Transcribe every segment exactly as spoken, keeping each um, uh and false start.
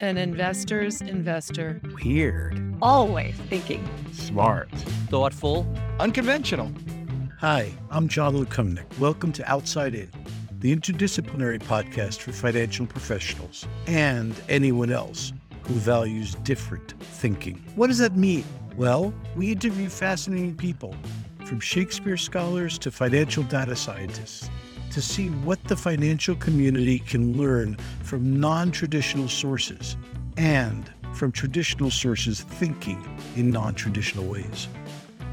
An investor's investor. Weird. Always thinking. Smart. Thoughtful. Unconventional. Hi, I'm John Lukomnik. Welcome to Outside In, the interdisciplinary podcast for financial professionals and anyone else who values different thinking. What does that mean? Well, we interview fascinating people, from Shakespeare scholars to financial data scientists, to see what the financial community can learn from non-traditional sources and from traditional sources thinking in non-traditional ways.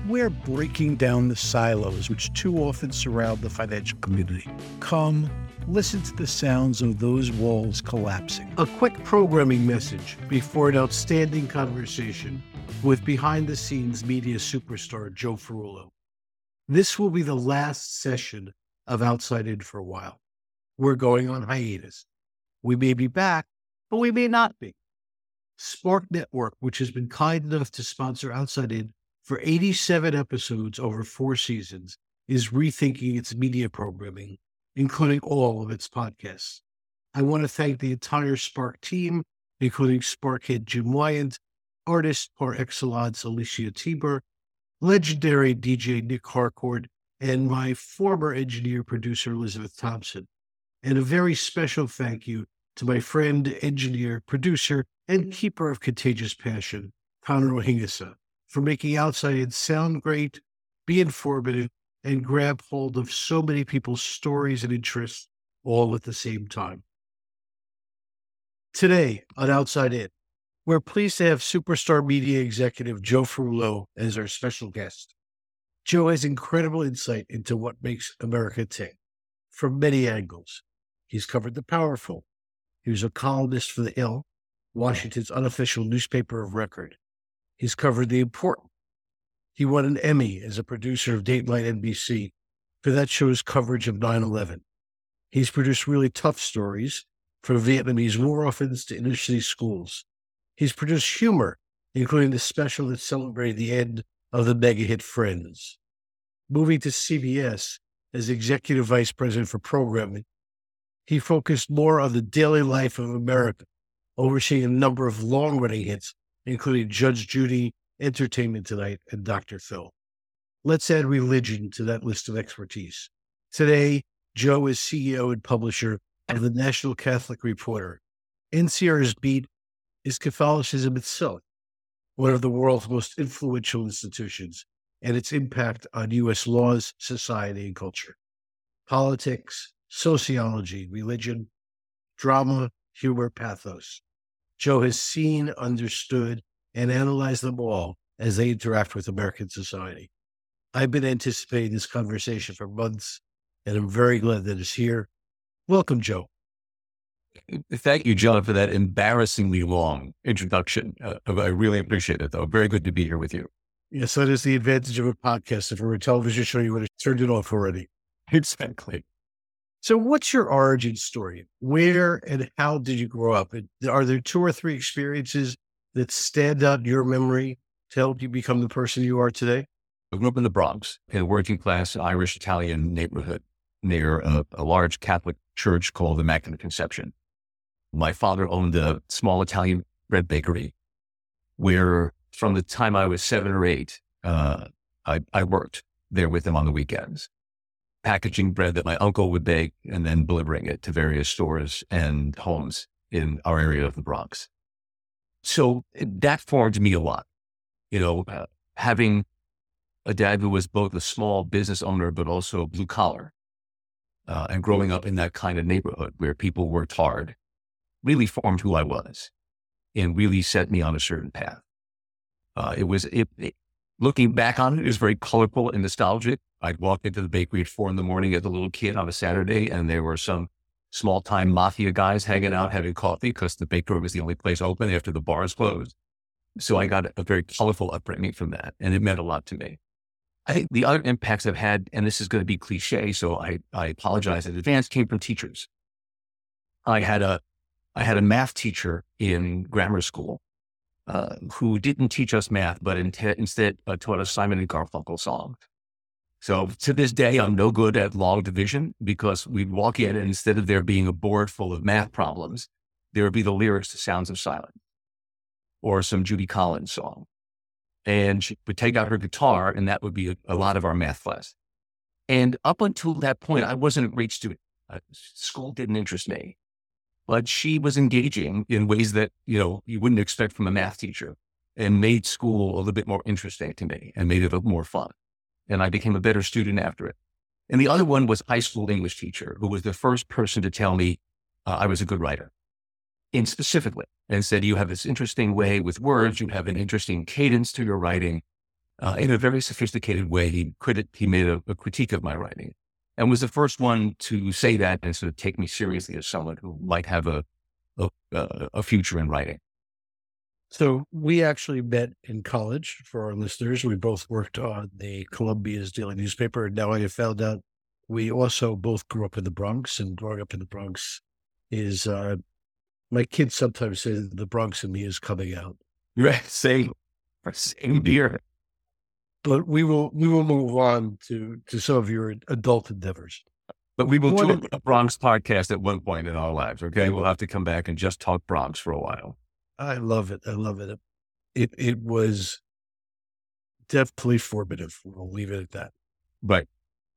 We're breaking down the silos which too often surround the financial community. Come, listen to the sounds of those walls collapsing. A quick programming message before an outstanding conversation with behind-the-scenes media superstar Joe Ferullo. This will be the last session of Outside In for a while. We're going on hiatus. We may be back, but we may not be. Spark Network, which has been kind enough to sponsor Outside In for eighty-seven episodes over four seasons, is rethinking its media programming, including all of its podcasts. I want to thank the entire Spark team, including Spark head Jim Wyant, artist par excellence Alicia Tiber, legendary D J Nick Harcourt, and my former engineer producer, Elizabeth Thompson. And a very special thank you to my friend, engineer, producer, and keeper of contagious passion, Connor Ohingasa, for making Outside In sound great, be informative, and grab hold of so many people's stories and interests all at the same time. Today on Outside In, we're pleased to have superstar media executive Joe Ferullo as our special guest. Joe has incredible insight into what makes America tick from many angles. He's covered the powerful. He was a columnist for The Hill, Washington's unofficial newspaper of record. He's covered the important. He won an Emmy as a producer of Dateline N B C for that show's coverage of nine eleven. He's produced really tough stories, from Vietnamese war orphans to inner city schools. He's produced humor, including the special that celebrated the end of the mega hit Friends. Moving to C B S as executive vice president for programming, he focused more on the daily life of America, overseeing a number of long-running hits, including Judge Judy, Entertainment Tonight, and Doctor Phil. Let's add religion to that list of expertise. Today, Joe is C E O and publisher of the National Catholic Reporter. N C R's beat is Catholicism itself, one of the world's most influential institutions, and its impact on U S laws, society, and culture. Politics, sociology, religion, drama, humor, pathos. Joe has seen, understood, and analyzed them all as they interact with American society. I've been anticipating this conversation for months, and I'm very glad that it's here. Welcome, Joe. Thank you, John, for that embarrassingly long introduction. Uh, I really appreciate it, though. Very good to be here with you. Yes, that is the advantage of a podcast. If it were a television show, you would have turned it off already. Exactly. So what's your origin story? Where and how did you grow up? Are there two or three experiences that stand out in your memory to help you become the person you are today? I grew up in the Bronx, in a working-class Irish-Italian neighborhood near a, a large Catholic church called the Immaculate Conception. My father owned a small Italian bread bakery where, from the time I was seven or eight, uh, I, I worked there with him on the weekends, packaging bread that my uncle would bake and then delivering it to various stores and homes in our area of the Bronx. So that formed me a lot, you know, uh, having a dad who was both a small business owner, but also a blue collar, uh, and growing up in that kind of neighborhood where people worked hard, really formed who I was and really set me on a certain path. Uh, it was, it, it, looking back on it, it was very colorful and nostalgic. I'd walk into the bakery at four in the morning as a little kid on a Saturday, and there were some small time mafia guys hanging out, having coffee, because the bakery was the only place open after the bars closed. So I got a very colorful upbringing from that, and it meant a lot to me. I think the other impacts I've had, and this is going to be cliche, so I, I apologize in advance, came from teachers. I had a I had a math teacher in grammar school uh, who didn't teach us math, but in te- instead uh, taught us Simon and Garfunkel songs. So to this day, I'm no good at long division because we'd walk in and instead of there being a board full of math problems, there would be the lyrics to Sounds of Silence or some Judy Collins song. And she would take out her guitar, and that would be a, a lot of our math class. And up until that point, I wasn't a great student. Uh, school didn't interest me. But she was engaging in ways that, you know, you wouldn't expect from a math teacher, and made school a little bit more interesting to me and made it a more fun. And I became a better student after it. And the other one was high school English teacher, who was the first person to tell me uh, I was a good writer, and specifically, and said, you have this interesting way with words, you have an interesting cadence to your writing. Uh, in a very sophisticated way, he, crit- he made a, a critique of my writing, and was the first one to say that and sort of take me seriously as someone who might have a, a, a future in writing. So we actually met in college. For our listeners, we both worked on the Columbia's Daily Newspaper. And now I have found out we also both grew up in the Bronx, and growing up in the Bronx is, uh, my kids sometimes say that the Bronx in me is coming out. Right. Same, same beer. But we will we will move on to, to some of your adult endeavors. But we will what do it, a Bronx podcast at one point in our lives, okay? We'll have to come back and just talk Bronx for a while. I love it. I love it. It it was definitely formative. We'll leave it at that. Right.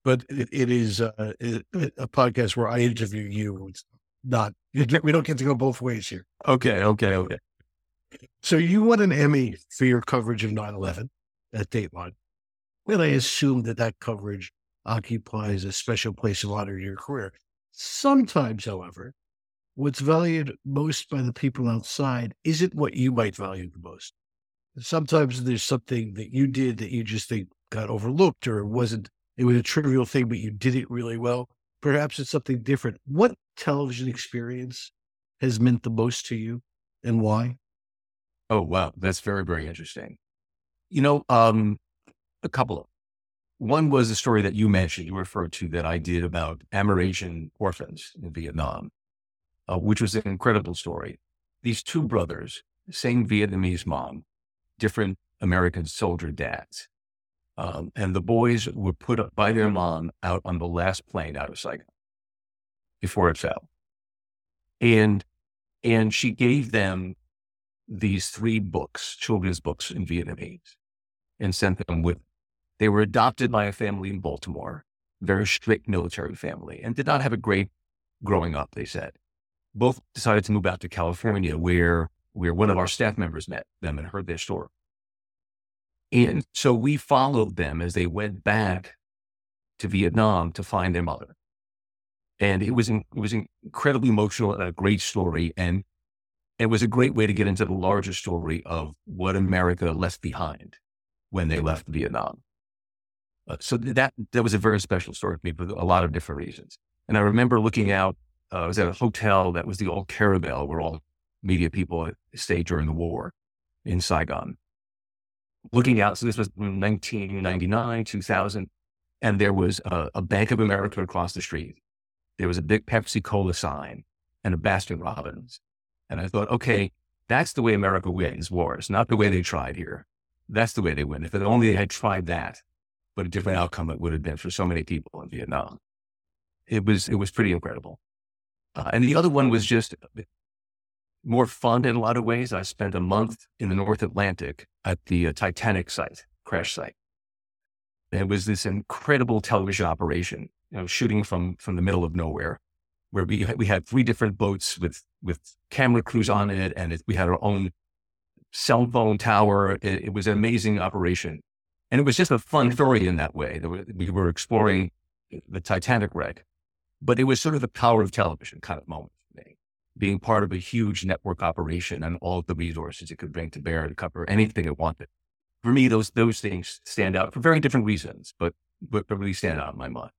But it, it is a, it, a podcast where I interview you. It's not, we don't get to go both ways here. Okay, okay, okay. So you won an Emmy for your coverage of nine eleven at Dateline. Well, I assume that that coverage occupies a special place in a lot of your career. Sometimes, however, what's valued most by the people outside isn't what you might value the most. Sometimes there's something that you did that you just think got overlooked, or it wasn't, it was a trivial thing, but you did it really well. Perhaps it's something different. What television experience has meant the most to you, and why? Oh, wow. That's very, very interesting. You know, um, a couple of them. One was the story that you mentioned, you referred to, that I did about Amerasian orphans in Vietnam, uh, which was an incredible story. These two brothers, same Vietnamese mom, different American soldier dads. Um, and the boys were put up by their mom out on the last plane out of Saigon before it fell. And, and she gave them these three books, children's books in Vietnamese, and sent them with them. They were adopted by a family in Baltimore, very strict military family, and did not have a great growing up, they said. Both decided to move out to California, where, where one of our staff members met them and heard their story. And so we followed them as they went back to Vietnam to find their mother. And it was, in, it was incredibly emotional and a great story. And it was a great way to get into the larger story of what America left behind when they left Vietnam. Uh, so that that was a very special story to me for a lot of different reasons. And I remember looking out, uh, I was at a hotel that was the old Caravel, where all media people stayed during the war in Saigon. Looking out, so this was nineteen ninety-nine, two thousand, and there was a, a Bank of America across the street. There was a big Pepsi Cola sign and a Baskin-Robbins. And I thought, okay, that's the way America wins wars, not the way they tried here. That's the way they win. If only they had tried that, what a different outcome it would have been for so many people in Vietnam. It was, it was pretty incredible. Uh, and the other one was just more fun in a lot of ways. I spent a month in the North Atlantic at the uh, Titanic site, crash site. It was this incredible television operation, you know, shooting from, from the middle of nowhere, where we we had three different boats with, with camera crews on it, and it, we had our own cell phone tower. It, it was an amazing operation, and it was just a fun story in that way. We were exploring the Titanic wreck, but it was sort of the power of television kind of moment for me, being part of a huge network operation and all of the resources it could bring to bear to cover anything it wanted. For me, those those things stand out for very different reasons, but but really stand out in my mind.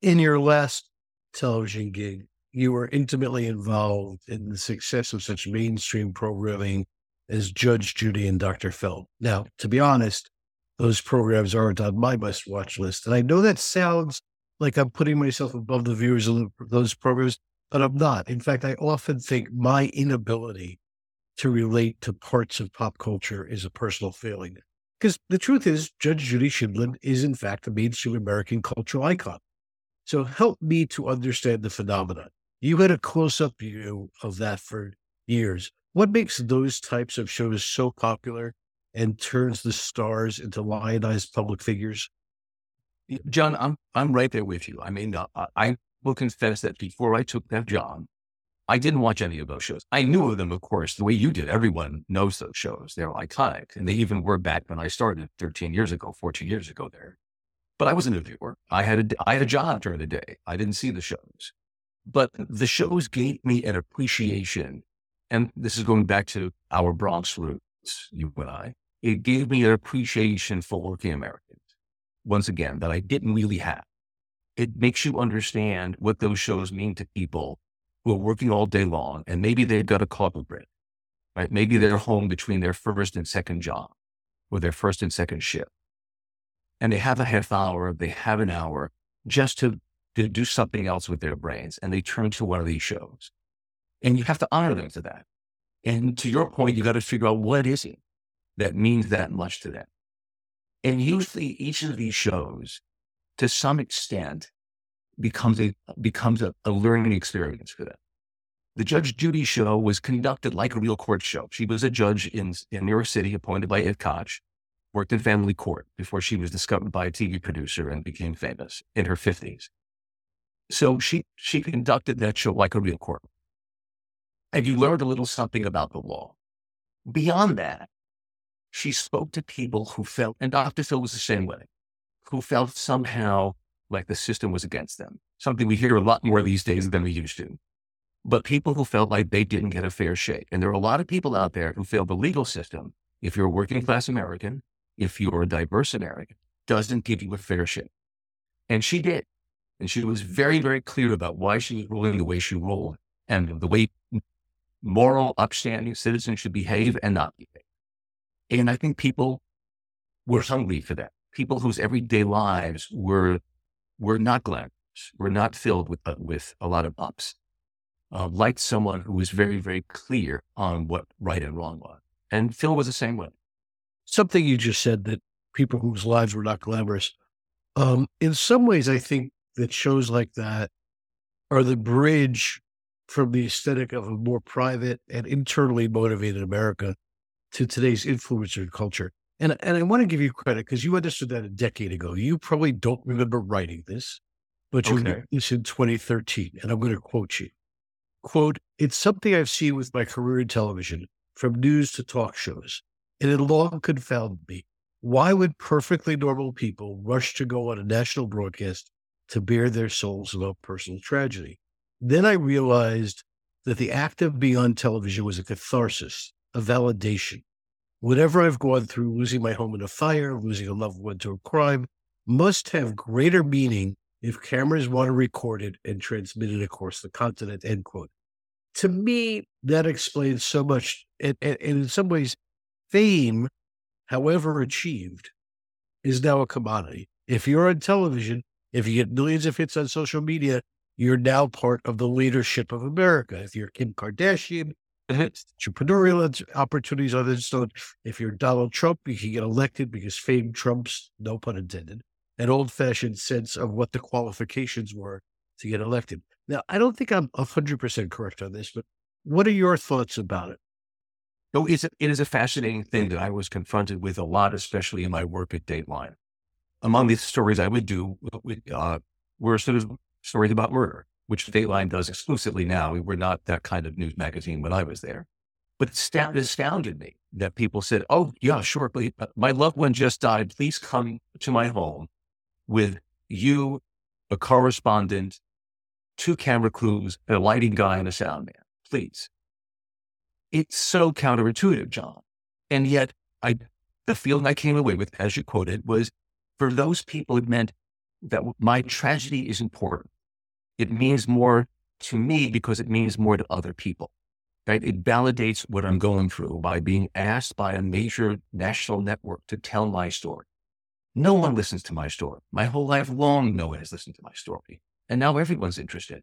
In your last television gig, you were intimately involved in the success of such mainstream programming as Judge Judy and Doctor Phil. Now, to be honest, those programs aren't on my must-watch list. And I know that sounds like I'm putting myself above the viewers of those programs, but I'm not. In fact, I often think my inability to relate to parts of pop culture is a personal failing. Because the truth is, Judge Judy Sheindlin is, in fact, a mainstream American cultural icon. So help me to understand the phenomenon. You had a close-up view of that for years. What makes those types of shows so popular and turns the stars into lionized public figures? John, I'm I'm right there with you. I mean, I, I will confess that before I took that job, I didn't watch any of those shows. I knew of them, of course, the way you did. Everyone knows those shows. They're iconic. And they even were back when I started thirteen years ago, fourteen years ago there. But I was an interviewer. I had a, I had a job during the day. I didn't see the shows. But the shows gave me an appreciation. And this is going back to our Bronx roots, you and I. It gave me an appreciation for working Americans, once again, that I didn't really have. It makes you understand what those shows mean to people who are working all day long, and maybe they've got a copper bread, right? Maybe they're home between their first and second job or their first and second shift. And they have a half hour, they have an hour just to, to do something else with their brains. And they turn to one of these shows, and you have to honor them for that. And to your point, you got to figure out what is it that means that much to them. And usually each of these shows, to some extent, becomes a becomes a, a learning experience for them. The Judge Judy show was conducted like a real court show. She was a judge in, in New York City, appointed by Ed Koch, worked in family court before she was discovered by a T V producer and became famous in her fifties. So she she conducted that show like a real court. And you learned a little something about the law. Beyond that, she spoke to people who felt, and Doctor Phil was the same way, who felt somehow like the system was against them. Something we hear a lot more these days than we used to. But people who felt like they didn't get a fair shake. And there are a lot of people out there who feel the legal system, if you're a working class American, if you're a diverse American, doesn't give you a fair shake. And she did. And she was very, very clear about why she was ruling the way she ruled and the way moral, upstanding citizens should behave and not behave. And I think people were hungry for that. People whose everyday lives were were not glamorous, were not filled with uh, with a lot of ups, uh, like someone who was very, very clear on what right and wrong was. And Phil was the same way. Something you just said, that people whose lives were not glamorous. Um, in some ways, I think that shows like that are the bridge from the aesthetic of a more private and internally motivated America to today's influencer culture. And and I want to give you credit, because you understood that a decade ago. You probably don't remember writing this, but you okay. wrote this in twenty thirteen. And I'm going to quote you. Quote, "It's something I've seen with my career in television, from news to talk shows, and it long confounded me. Why would perfectly normal people rush to go on a national broadcast to bare their souls about personal tragedy? Then I realized that the act of being on television was a catharsis, a validation. Whatever I've gone through, losing my home in a fire, losing a loved one to a crime, must have greater meaning if cameras want to record it and transmit it across the continent," end quote. To me, that explains so much. And, and, and in some ways, fame, however achieved, is now a commodity. If you're on television, if you get millions of hits on social media, you're now part of the leadership of America. If you're Kim Kardashian, entrepreneurial opportunities on this. So if you're Donald Trump, you can get elected because fame trumps, no pun intended, an old-fashioned sense of what the qualifications were to get elected. Now, I don't think I'm one hundred percent correct on this, but what are your thoughts about it? No, it's a, it is a fascinating thing that I was confronted with a lot, especially in my work at Dateline. Among the stories I would do uh, were sort of stories about murder, which Dateline does exclusively now. We were not that kind of news magazine when I was there. But it astounded me that people said, "Oh, yeah, sure, please. My loved one just died. Please come to my home with you, a correspondent, two camera crews, a lighting guy, and a sound man, please." It's so counterintuitive, John. And yet I, the feeling I came away with, as you quoted, was for those people, it meant that my tragedy is important. It means more to me because it means more to other people, right? It validates what I'm going through by being asked by a major national network to tell my story. No one listens to my story. My whole life long, no one has listened to my story. And now everyone's interested.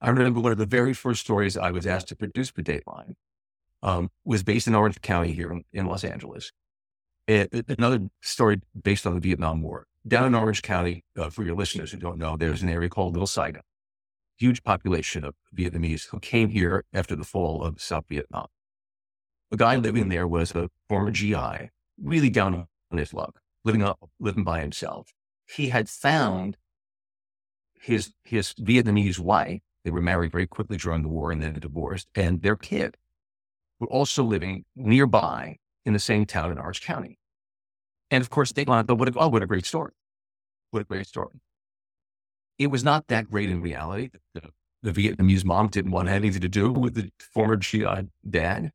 I remember one of the very first stories I was asked to produce for Dateline um, was based in Orange County here in, in Los Angeles. It, it, another story based on the Vietnam War. Down in Orange County, uh, for your listeners who don't know, there's an area called Little Saigon. huge population of Vietnamese who came here after the fall of South Vietnam. The guy living there was a former G I, really down on his luck, living up, living by himself. He had found his his Vietnamese wife. They were married very quickly during the war and then divorced, and their kid were also living nearby in the same town in Orange County. And of course, they thought, what a, oh, what a great story. What a great story. It was not that great in reality. The, the Vietnamese mom didn't want anything to do with the former G I dad.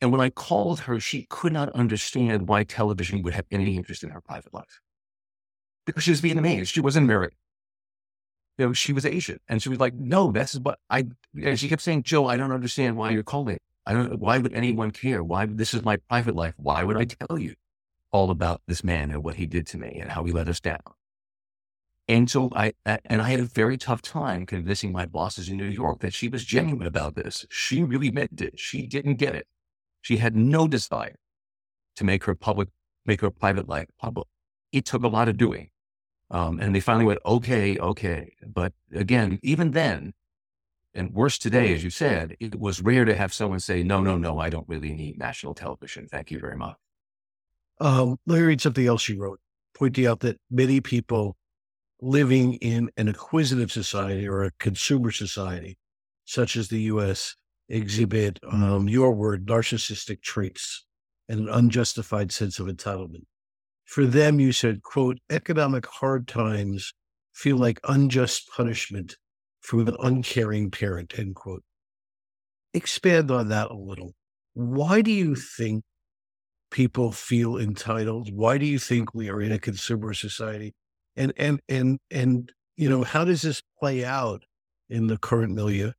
And when I called her, she could not understand why television would have any interest in her private life. Because she was Vietnamese. She wasn't married. You know, she was Asian. And she was like, no, this is what I, and she kept saying, Joe, I don't understand why you're calling. I don't, why would anyone care? Why, this is my private life. Why would I tell you all about this man and what he did to me and how he let us down? And so I, and I had a very tough time convincing my bosses in New York that she was genuine about this. She really meant it. She didn't get it. She had no desire to make her public, make her private life public. It took a lot of doing. Um, and they finally went, okay, okay. But again, even then, and worse today, as you said, it was rare to have someone say, no, no, no, I don't really need national television. Thank you very much. Um, let me read something else you wrote, pointing out that many people living in an acquisitive society or a consumer society, such as the U S, exhibit, um, your word, narcissistic traits and an unjustified sense of entitlement. For them, you said, quote, economic hard times feel like unjust punishment from an uncaring parent, end quote. Expand on that a little. Why do you think people feel entitled? Why do you think we are in a consumer society? And, and, and, and, you know, how does this play out in the current milieu?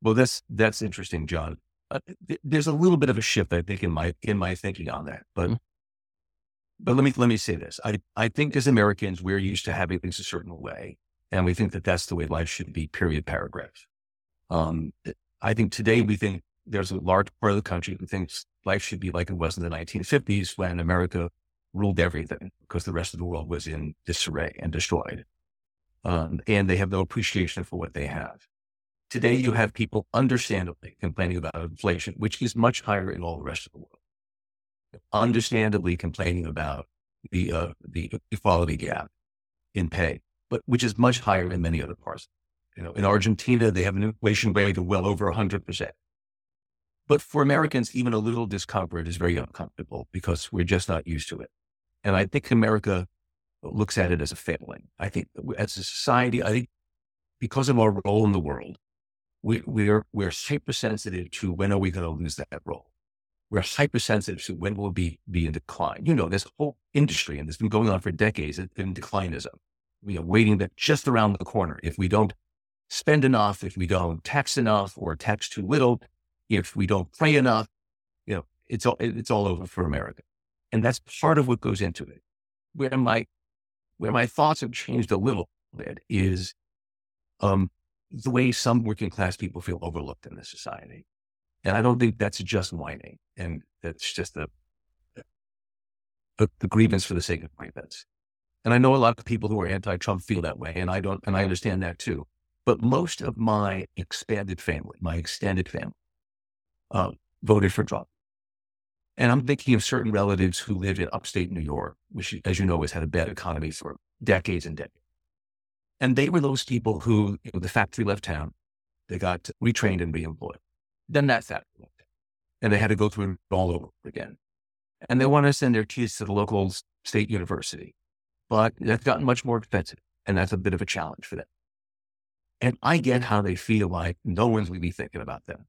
Well, that's, that's interesting, John. Uh, th- there's a little bit of a shift, I think, in my, in my thinking on that, but, mm-hmm. but let me, let me say this. I, I think as Americans, we're used to having things a certain way. And we think that that's the way life should be, period, paragraphs. Um, I think today we think there's a large part of the country who thinks life should be like it was in the nineteen fifties when America ruled everything because the rest of the world was in disarray and destroyed. Um, and they have no appreciation for what they have. Today, you have people understandably complaining about inflation, which is much higher in all the rest of the world. Understandably complaining about the uh, the equality gap in pay, but which is much higher in many other parts. You know, in Argentina, they have an inflation rate of well over one hundred percent. But for Americans, even a little discomfort is very uncomfortable because we're just not used to it. And I think America looks at it as a failing. I think as a society, I think because of our role in the world, we, we're, we're hypersensitive to when are we going to lose that role? We're hypersensitive to when will we be in decline? You know, this whole industry, and it's been going on for decades, it's been declinism. We are waiting that just around the corner. If we don't spend enough, if we don't tax enough or tax too little, if we don't pray enough, you know, it's all, it's all over for America. And that's part of what goes into it. Where my, where my thoughts have changed a little bit is, um, the way some working class people feel overlooked in this society. And I don't think that's just whining. And that's just a, a, a grievance for the sake of grievance. And I know a lot of people who are anti-Trump feel that way. And I don't, and I understand that too, but most of my expanded family, my extended family, Uh, voted for Trump. And I'm thinking of certain relatives who live in upstate New York, which, as you know, has had a bad economy for decades and decades. And they were those people who, you know, the factory left town, they got retrained and reemployed. Then that factory left town. And they had to go through it all over again. And they want to send their kids to the local state university. But that's gotten much more expensive. And that's a bit of a challenge for them. And I get how they feel like no one's really thinking about them.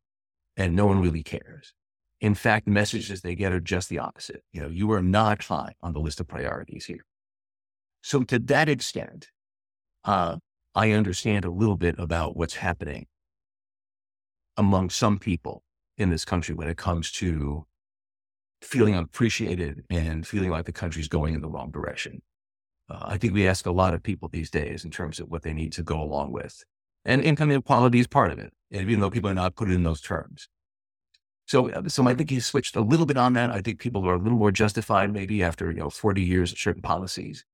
And no one really cares. In fact, the messages they get are just the opposite. You know, you are not high on the list of priorities here. So to that extent, uh, I understand a little bit about what's happening among some people in this country when it comes to feeling unappreciated and feeling like the country's going in the wrong direction. Uh, I think we ask a lot of people these days in terms of what they need to go along with. And income inequality is part of it, even though people are not put it in those terms. So, so I think he switched a little bit on that. I think people are a little more justified maybe after, you know, forty years of certain policies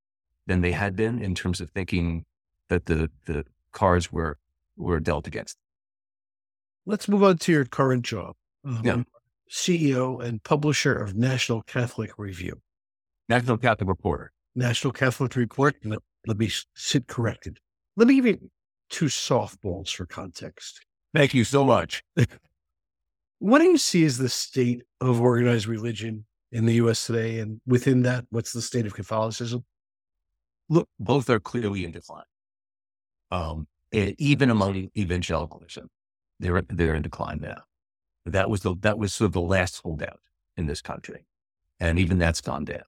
than they had been in terms of thinking that the, the cars were were dealt against. Let's move on to your current job. Um, yeah. C E O and publisher of National Catholic Review. National Catholic Reporter. National Catholic Reporter. Let, let me sit corrected. Let me give you two softballs for context. Thank you so much. What do you see as the state of organized religion in the U S today? And within that, what's the state of Catholicism? Look, both are clearly in decline. Um, and even among evangelicalism, they're, they're in decline now. That was the, that was sort of the last holdout in this country. And even that's gone down.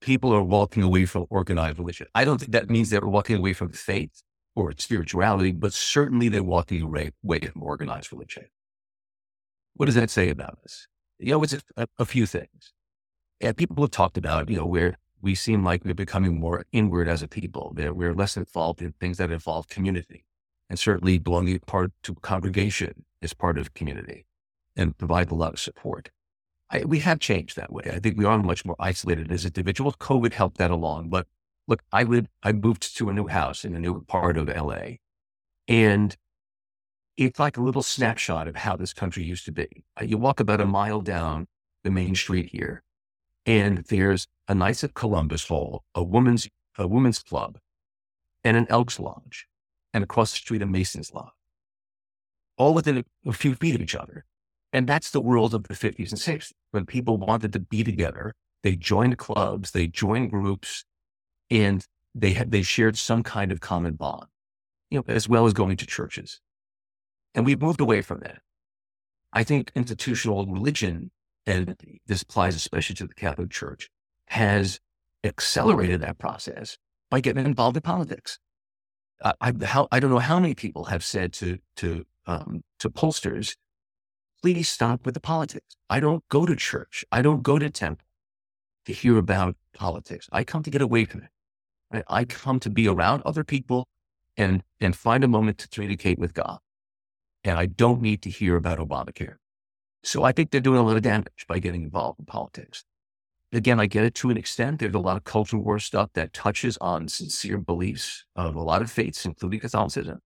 People are walking away from organized religion. I don't think that means they're walking away from faith or spirituality, but certainly they're walking away from organized religion. What does that say about us? You know, it's a, a few things. And people have talked about, you know, where we seem like we're becoming more inward as a people. That we're less involved in things that involve community. And certainly belonging part to congregation is part of community and provide a lot of support. I, we have changed that way. I think we are much more isolated as individuals. COVID helped that along. But look, I lived, I moved to a new house in a new part of L A. And it's like a little snapshot of how this country used to be. You walk about a mile down the main street here, and there's a Knights of Columbus Hall, a woman's, a women's club, and an Elks Lodge, and across the street, a Mason's Lodge, all within a, a few feet of each other. And that's the world of the fifties and sixties. When people wanted to be together, they joined clubs, they joined groups, and they had, they shared some kind of common bond, you know, as well as going to churches. And we've moved away from that. I think institutional religion, and this applies especially to the Catholic Church, has accelerated that process by getting involved in politics. I, I, how, I don't know how many people have said to to um, to pollsters, please stop with the politics. I don't go to church. I don't go to temple to hear about politics. I come to get away from it. I, I come to be around other people and and find a moment to communicate with God. And I don't need to hear about Obamacare. So I think they're doing a lot of damage by getting involved in politics. Again, I get it to an extent. There's a lot of culture war stuff that touches on sincere beliefs of a lot of faiths, including Catholicism.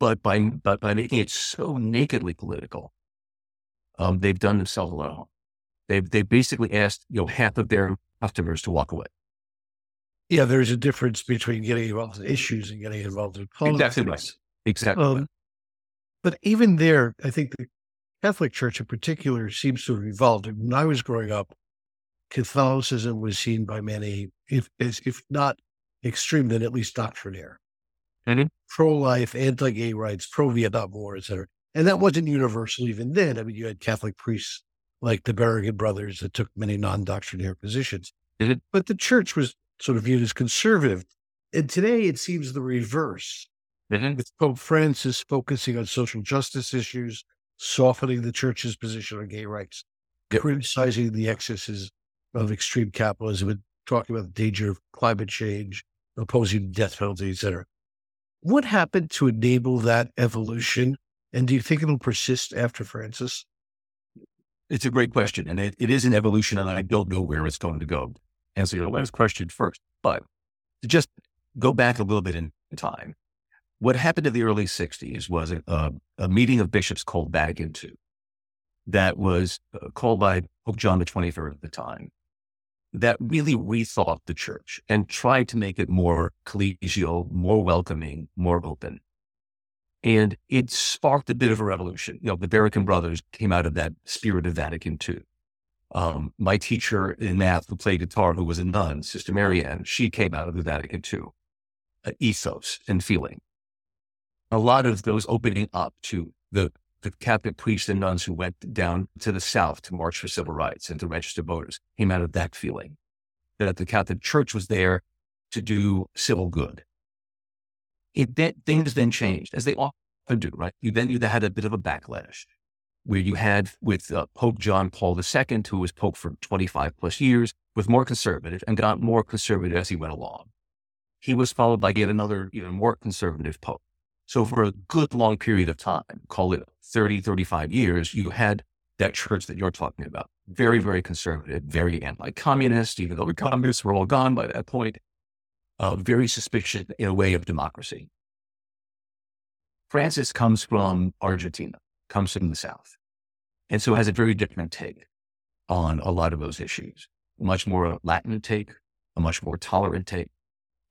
But by, but by making it so nakedly political, um, they've done themselves a lot of harm. They've, they've basically asked, you know, half of their customers to walk away. Yeah, there's a difference between getting involved in issues and getting involved in politics. Exactly right. Exactly um, right. But even there, I think the Catholic Church in particular seems to have evolved. When I was growing up, Catholicism was seen by many, if, if not extreme, then at least doctrinaire. Mm-hmm. Pro-life, anti-gay rights, pro-Vietnam War, et cetera. And that wasn't universal even then. I mean, you had Catholic priests like the Berrigan brothers that took many non-doctrinaire positions. Mm-hmm. But the church was sort of viewed as conservative. And today it seems the reverse. Mm-hmm. With Pope Francis focusing on social justice issues, softening the church's position on gay rights, yep. criticizing the excesses of extreme capitalism, and talking about the danger of climate change, opposing death penalty, et cetera. What happened to enable that evolution? And do you think it'll persist after Francis? It's a great question. And it, it is an evolution, and I don't know where it's going to go. Answer your last question first. But to just go back a little bit in time, what happened in the early sixties was a, a, a meeting of bishops called Vatican two that was called by Pope John the twenty-third at the time that really rethought the church and tried to make it more collegial, more welcoming, more open. And it sparked a bit of a revolution. You know, the Berrigan brothers came out of that spirit of Vatican two. Um, my teacher in math who played guitar, who was a nun, Sister Marianne, she came out of the Vatican two uh, ethos and feeling. A lot of those opening up to the, the Catholic priests and nuns who went down to the South to march for civil rights and to register voters came out of that feeling that the Catholic Church was there to do civil good. It then, things then changed, as they often do, right? You then you had a bit of a backlash where you had with uh, Pope John Paul the Second, who was Pope for twenty-five plus years, was more conservative and got more conservative as he went along. He was followed by yet another even more conservative Pope. So for a good long period of time, call it thirty, thirty-five years, you had that church that you're talking about. Very, very conservative, very anti-communist, even though the communists were all gone by that point. Uh, very suspicious in a way of democracy. Francis comes from Argentina, comes from the South, and so has a very different take on a lot of those issues, much more Latin take, a much more tolerant take,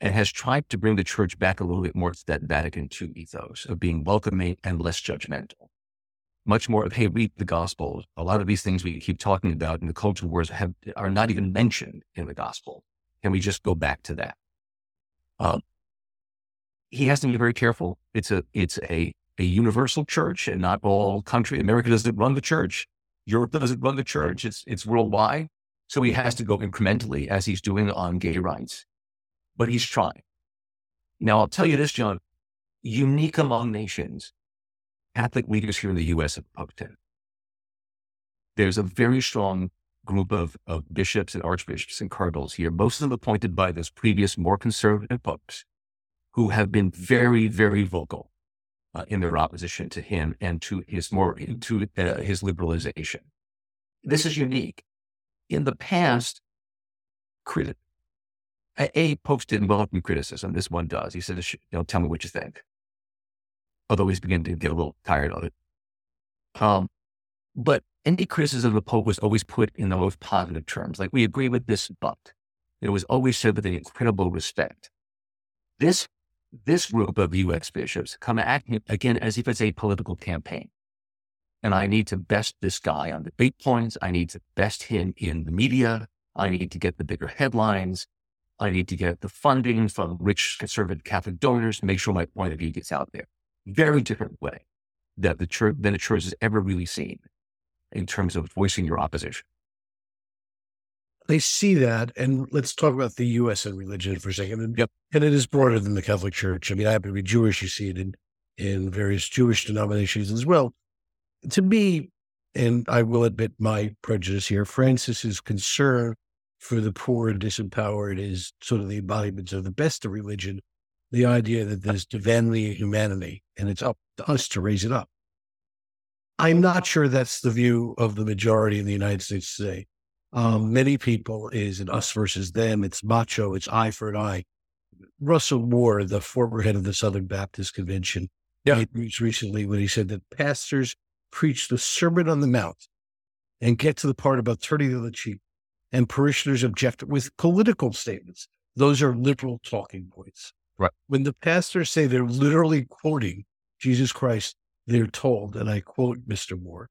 and has tried to bring the church back a little bit more to that Vatican Two ethos of being welcoming and less judgmental. Much more of, hey, read the Gospels. A lot of these things we keep talking about in the culture wars have, are not even mentioned in the Gospel. Can we just go back to that? Um, he has to be very careful. It's a it's a, a universal church and not all country. America doesn't run the church. Europe doesn't run the church. It's it's worldwide. So he has to go incrementally as he's doing on gay rights. But he's trying. Now, I'll tell you this, John, unique among nations, Catholic leaders here in the U S have opposed. There's a very strong group of, of bishops and archbishops and cardinals here, most of them appointed by those previous more conservative popes, who have been very, very vocal uh, in their opposition to him and to his more to uh, his liberalization. This is unique. In the past, criti- a, a popes didn't welcome criticism. This one does. He said, you know, tell me what you think. Although he's beginning to get a little tired of it. Um, but any criticism of the Pope was always put in the most positive terms. Like, we agree with this, but it was always said with an incredible respect. This this group of U S bishops come at him again as if it's a political campaign. And I need to best this guy on debate points. I need to best him in the media. I need to get the bigger headlines. I need to get the funding from rich conservative Catholic donors to make sure my point of view gets out there. Very different way that the church than the church has ever really seen in terms of voicing your opposition. They see that, and let's talk about the U S and religion for a second. And, yep. and it is broader than the Catholic Church. I mean, I happen to be Jewish. You see it in, in various Jewish denominations as well. To me, and I will admit my prejudice here, Francis's concern for the poor and disempowered is sort of the embodiment of the best of religion. The idea that there's divinity and humanity, and it's up to us to raise it up. I'm not sure that's the view of the majority in the United States today. Um, many people is an us versus them. It's macho. It's eye for an eye. Russell Moore, the former head of the Southern Baptist Convention, yeah. made recently when he said that pastors preach the Sermon on the Mount and get to the part about turning to the cheek, and parishioners object with political statements. Those are liberal talking points. Right. When the pastors say they're literally quoting Jesus Christ, they're told, and I quote Mister Moore,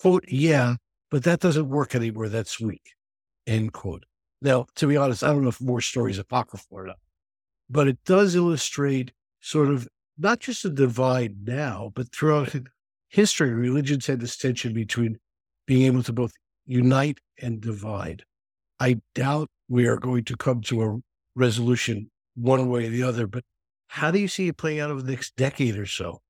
quote, yeah, but that doesn't work anymore. That's weak, end quote. Now, to be honest, I don't know if Moore's story is apocryphal or not, but it does illustrate sort of not just a divide now, but throughout history, religions had this tension between being able to both unite and divide. I doubt we are going to come to a resolution one way or the other, but how do you see it playing out over the next decade or so?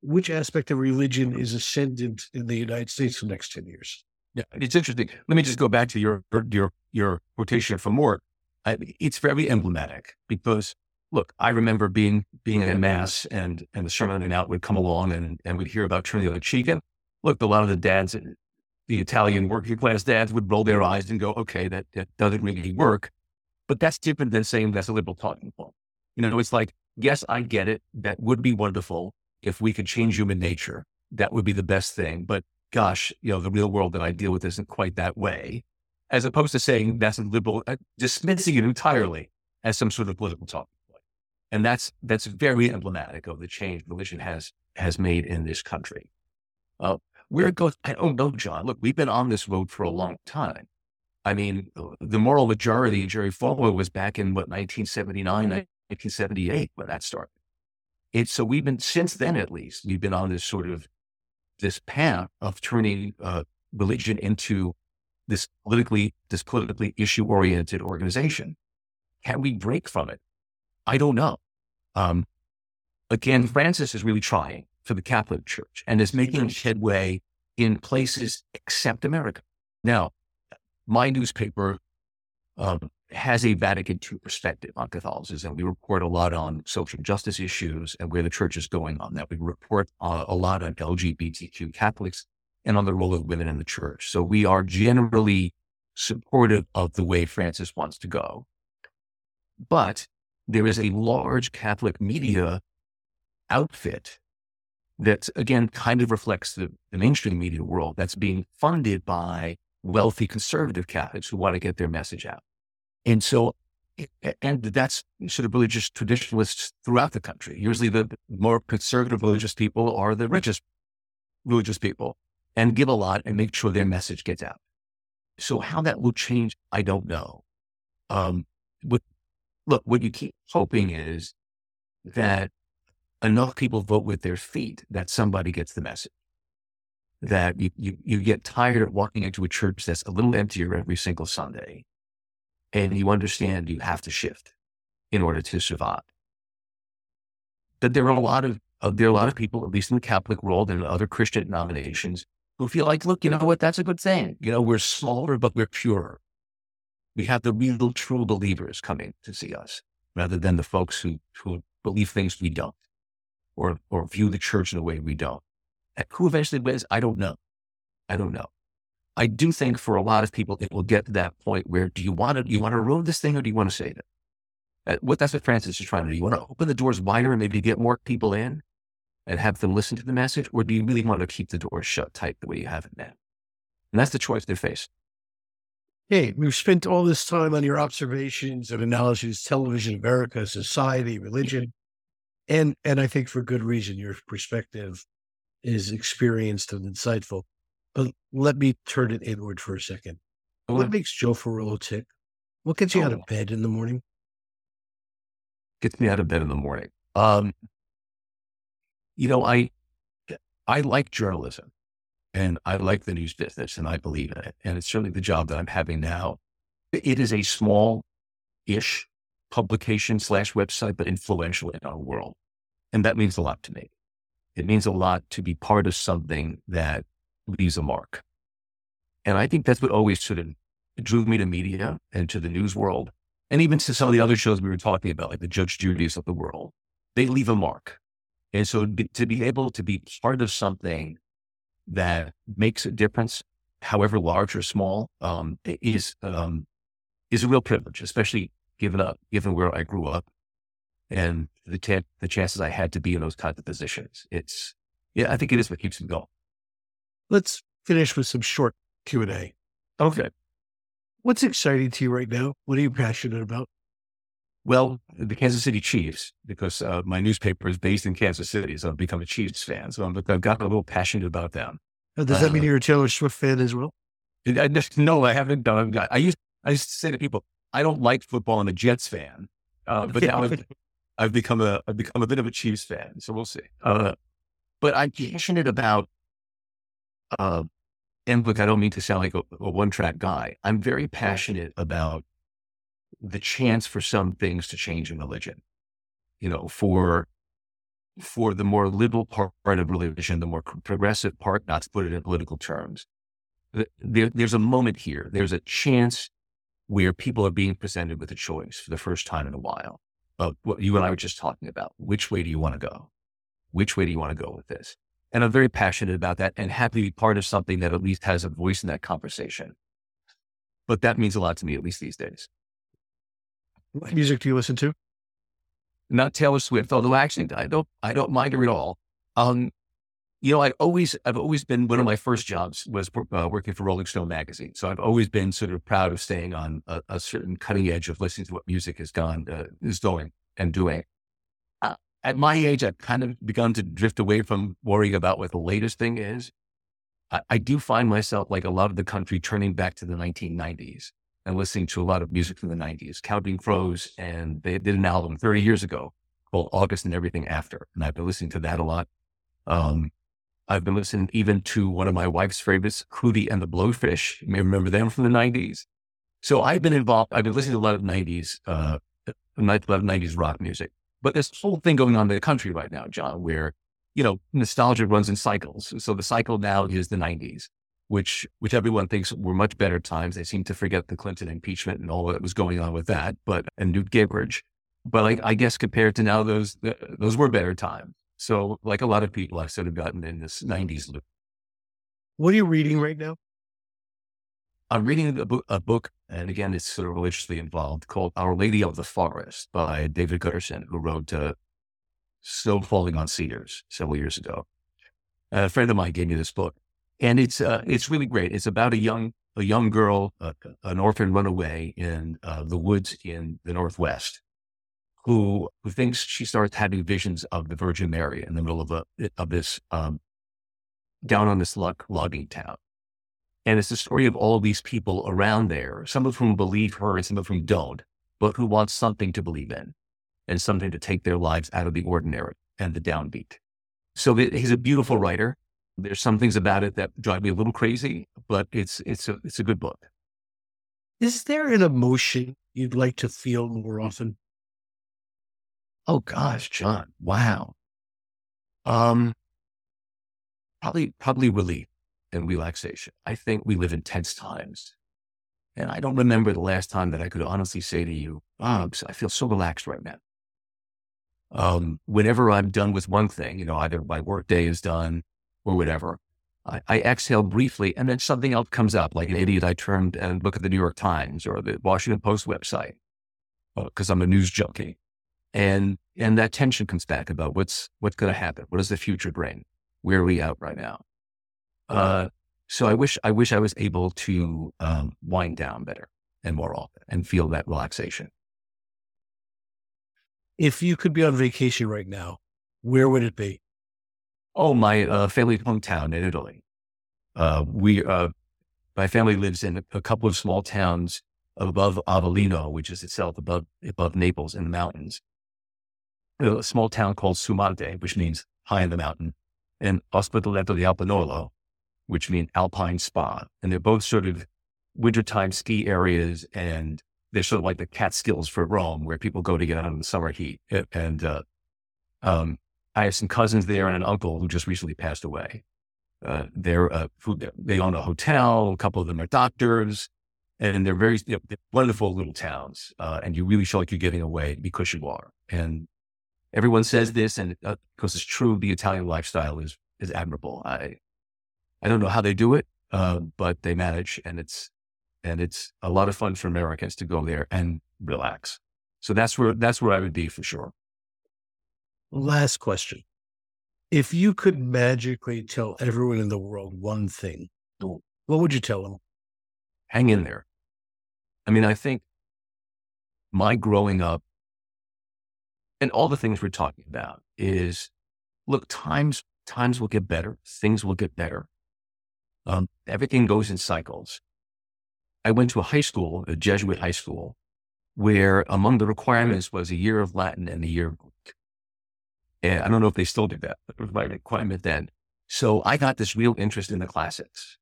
Which aspect of religion is ascendant in the United States for the next ten years? Yeah, it's interesting. Let me just go back to your your your quotation from Moore. I, it's very emblematic because, look, I remember being being at Mass and and the Sermon on the Mount would come along and, and we'd hear about turning the other cheek. And look, a lot of the dads, the Italian working class dads would roll their eyes and go, okay, that, that doesn't really work. But that's different than saying that's a liberal talking point. You know, it's like, yes, I get it. That would be wonderful if we could change human nature. That would be the best thing. But gosh, you know, the real world that I deal with isn't quite that way. As opposed to saying that's a liberal, uh, dismissing it entirely as some sort of political talking point. And that's that's very emblematic of the change religion has has made in this country. Uh, where it goes, I don't know, John. Look, we've been on this road for a long time. I mean, the moral majority, Jerry Falwell, was back in, what, nineteen seventy-nine, nineteen seventy-eight, when that started. It's so we've been, since then at least, we've been on this sort of, this path of turning uh, religion into this politically, this politically issue-oriented organization. Can we break from it? I don't know. Um, again, Francis is really trying for the Catholic Church and is making headway in places except America. Now, my newspaper um, has a Vatican Two perspective on Catholicism. We report a lot on social justice issues and where the church is going on that. We report uh, a lot on L G B T Q Catholics and on the role of women in the church. So we are generally supportive of the way Francis wants to go. But there is a large Catholic media outfit that, again, kind of reflects the, the mainstream media world that's being funded by wealthy conservative Catholics who want to get their message out. And so, and that's sort of religious traditionalists throughout the country. Usually the more conservative religious people are the richest religious people and give a lot and make sure their message gets out. So how that will change, I don't know. Um, but look, what you keep hoping is that enough people vote with their feet that somebody gets the message, that you, you, you get tired of walking into a church that's a little emptier every single Sunday. And you understand you have to shift in order to survive. That there are a lot of, of there are a lot of people, at least in the Catholic world and in other Christian denominations, who feel like, look, you know what, that's a good thing. You know, we're smaller, but we're purer. We have the real, true believers coming to see us, rather than the folks who who believe things we don't, or or view the church in a way we don't. And who eventually wins, I don't know. I don't know. I do think for a lot of people, it will get to that point where, do you want to, you want to ruin this thing, or do you want to save it? What that's what Francis is trying to do. You want to open the doors wider and maybe get more people in and have them listen to the message, or do you really want to keep the doors shut tight the way you have it now? And that's the choice they face. Hey, we've spent all this time on your observations and analysis, television, America, society, religion, and and I think for good reason. Your perspective is experienced and insightful. But let me turn it inward for a second. What makes Joe Ferullo tick? What gets you oh. out of bed in the morning? Gets me out of bed in the morning. Um, you know, I I like journalism, and I like the news business, and I believe in it. And it's certainly the job that I'm having now. It is a small-ish publication slash website, but influential in our world. And that means a lot to me. It means a lot to be part of something that leaves a mark. And I think that's what always sort of drew me to media and to the news world. And even to some of the other shows we were talking about, like the Judge Judy's of the world, they leave a mark. And so to be able to be part of something that makes a difference, however large or small, um, is, um, is a real privilege, especially given up, given where I grew up and the, t- the chances I had to be in those kinds of positions. It's, yeah, I think it is what keeps me going. Let's finish with some short Q and A. Okay. What's exciting to you right now? What are you passionate about? Well, the Kansas City Chiefs, because uh, my newspaper is based in Kansas City, so I've become a Chiefs fan. So I'm, I've gotten a little passionate about them. Now, does that uh, mean you're a Taylor Swift fan as well? I just, no, I haven't done. I used, I used to say to people, I don't like football. I'm a Jets fan. Uh, but now I've, I've, become a, I've become a bit of a Chiefs fan. So we'll see. Uh, but I'm passionate about Uh, and look, I don't mean to sound like a, a one-track guy. I'm very passionate about the chance for some things to change in religion. You know, for for the more liberal part of religion, the more progressive part, not to put it in political terms, there, there's a moment here. There's a chance where people are being presented with a choice for the first time in a while of what you and I were just talking about. Which way do you want to go? Which way do you want to go with this? And I'm very passionate about that and happy to be part of something that at least has a voice in that conversation. But that means a lot to me, at least these days. What music do you listen to? Not Taylor Swift, although actually I don't, I don't mind her at all. Um, you know, I always, I've always been, one of my first jobs was uh, working for Rolling Stone magazine. So I've always been sort of proud of staying on a, a certain cutting edge of listening to what music has gone, uh, is going and doing. At my age, I've kind of begun to drift away from worrying about what the latest thing is. I, I do find myself, like a lot of the country, turning back to the nineteen nineties and listening to a lot of music from the nineties. Counting Crows, and they did an album thirty years ago called August and Everything After. And I've been listening to that a lot. Um, I've been listening even to one of my wife's favorites, Hootie and the Blowfish. You may remember them from the nineties. So I've been involved. I've been listening to a lot of nineties, uh, a lot of nineties rock music. But this whole thing going on in the country right now, John, where, you know, nostalgia runs in cycles. So the cycle now is the nineties, which which everyone thinks were much better times. They seem to forget the Clinton impeachment and all that was going on with that, but and Newt Gingrich. But like, I guess compared to now, those those were better times. So like a lot of people, I've sort of gotten in this nineties loop. What are you reading right now? I'm reading a book, a book, and again, it's sort of religiously involved, called Our Lady of the Forest by David Gutterson, who wrote uh, Snow Falling on Cedars several years ago. A friend of mine gave me this book, and it's uh, it's really great. It's about a young a young girl, uh, an orphan runaway in uh, the woods in the Northwest, who who thinks she starts having visions of the Virgin Mary in the middle of a of this um, down on this log, logging town. And it's the story of all of these people around there, some of whom believe her and some of whom don't, but who want something to believe in and something to take their lives out of the ordinary and the downbeat. So he's a beautiful writer. There's some things about it that drive me a little crazy, but it's it's a it's a good book. Is there an emotion you'd like to feel more often? Oh gosh, John! Wow. Um, probably probably relief and relaxation. I think we live in tense times, and I don't remember the last time that I could honestly say to you, oh, I feel so relaxed right now. Um, whenever I'm done with one thing, you know, either my work day is done or whatever, I, I exhale briefly and then something else comes up. Like an idiot, I turn and look at the New York Times or the Washington Post website because I'm a news junkie. And, and that tension comes back about what's, what's going to happen. What does the future bring? Where are we at right now? Uh, so I wish, I wish I was able to, um, wind down better and more often and feel that relaxation. If you could be on vacation right now, where would it be? Oh, my uh, family hometown in Italy. Uh, we, uh, my family lives in a couple of small towns above Avellino, which is itself above above Naples in the mountains. A small town called Sumante, which means high in the mountain, and Ospitaletto di Alpinolo, which means Alpine Spa. And they're both sort of wintertime ski areas, and they're sort of like the Catskills for Rome, where people go to get out of the summer heat. And uh, um, I have some cousins there and an uncle who just recently passed away. Uh, they're uh, they own a hotel. A couple of them are doctors, and they're very you know, they're wonderful little towns. Uh, and you really feel like you're giving away because you are. And everyone says this, and uh, because it's true, the Italian lifestyle is is admirable. I I don't know how they do it, uh, but they manage, and it's. And it's a lot of fun for Americans to go there and relax. So that's where, that's where I would be for sure. Last question. If you could magically tell everyone in the world one thing, what would you tell them? Hang in there. I mean, I think my growing up and all the things we're talking about is, look, times, times will get better. Things will get better. Um, everything goes in cycles. I went to a high school, a Jesuit high school, where among the requirements was a year of Latin and a year of Greek. And I don't know if they still do that, but it was my requirement then. So I got this real interest in the classics.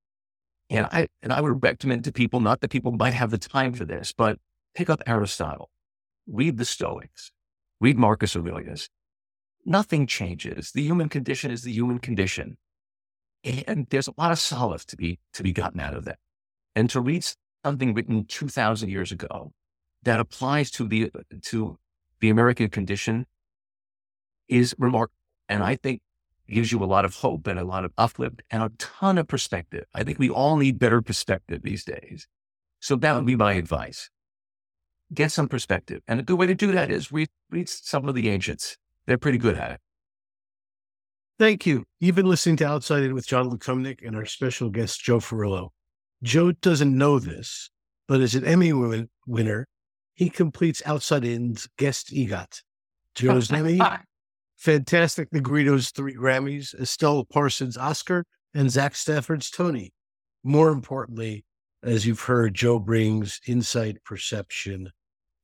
And I and I would recommend to people, not that people might have the time for this, but pick up Aristotle, read the Stoics, read Marcus Aurelius. Nothing changes. The human condition is the human condition. And there's a lot of solace to be to be gotten out of that. And to read something written two thousand years ago that applies to the, to the American condition is remarkable. And I think gives you a lot of hope and a lot of uplift and a ton of perspective. I think we all need better perspective these days. So that would be my advice. Get some perspective. And a good way to do that is read, read some of the ancients. They're pretty good at it. Thank you. You've been listening to Outside In with John Lukomnik and our special guest, Joe Ferullo. Joe doesn't know this, but as an Emmy win- winner, he completes Outside In's guest EGOT. Joe's Emmy, Fantastic Negrito's three Grammys, Estelle Parsons' Oscar, and Zach Stafford's Tony. More importantly, as you've heard, Joe brings insight, perception,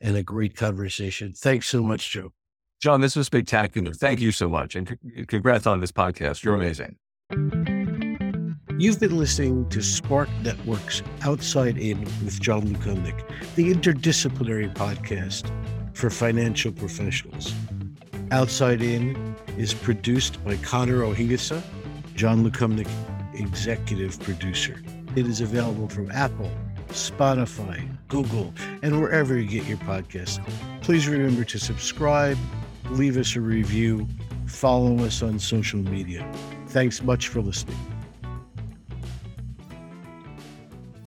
and a great conversation. Thanks so much, Joe. John, this was spectacular. Thank you so much. And c- congrats on this podcast. You're amazing. You've been listening to Spark Network's Outside In with John Lukomnik, the interdisciplinary podcast for financial professionals. Outside In is produced by Connor Ohingasa, John Lukomnik, executive producer. It is available from Apple, Spotify, Google, and wherever you get your podcasts. Please remember to subscribe, leave us a review, follow us on social media. Thanks much for listening.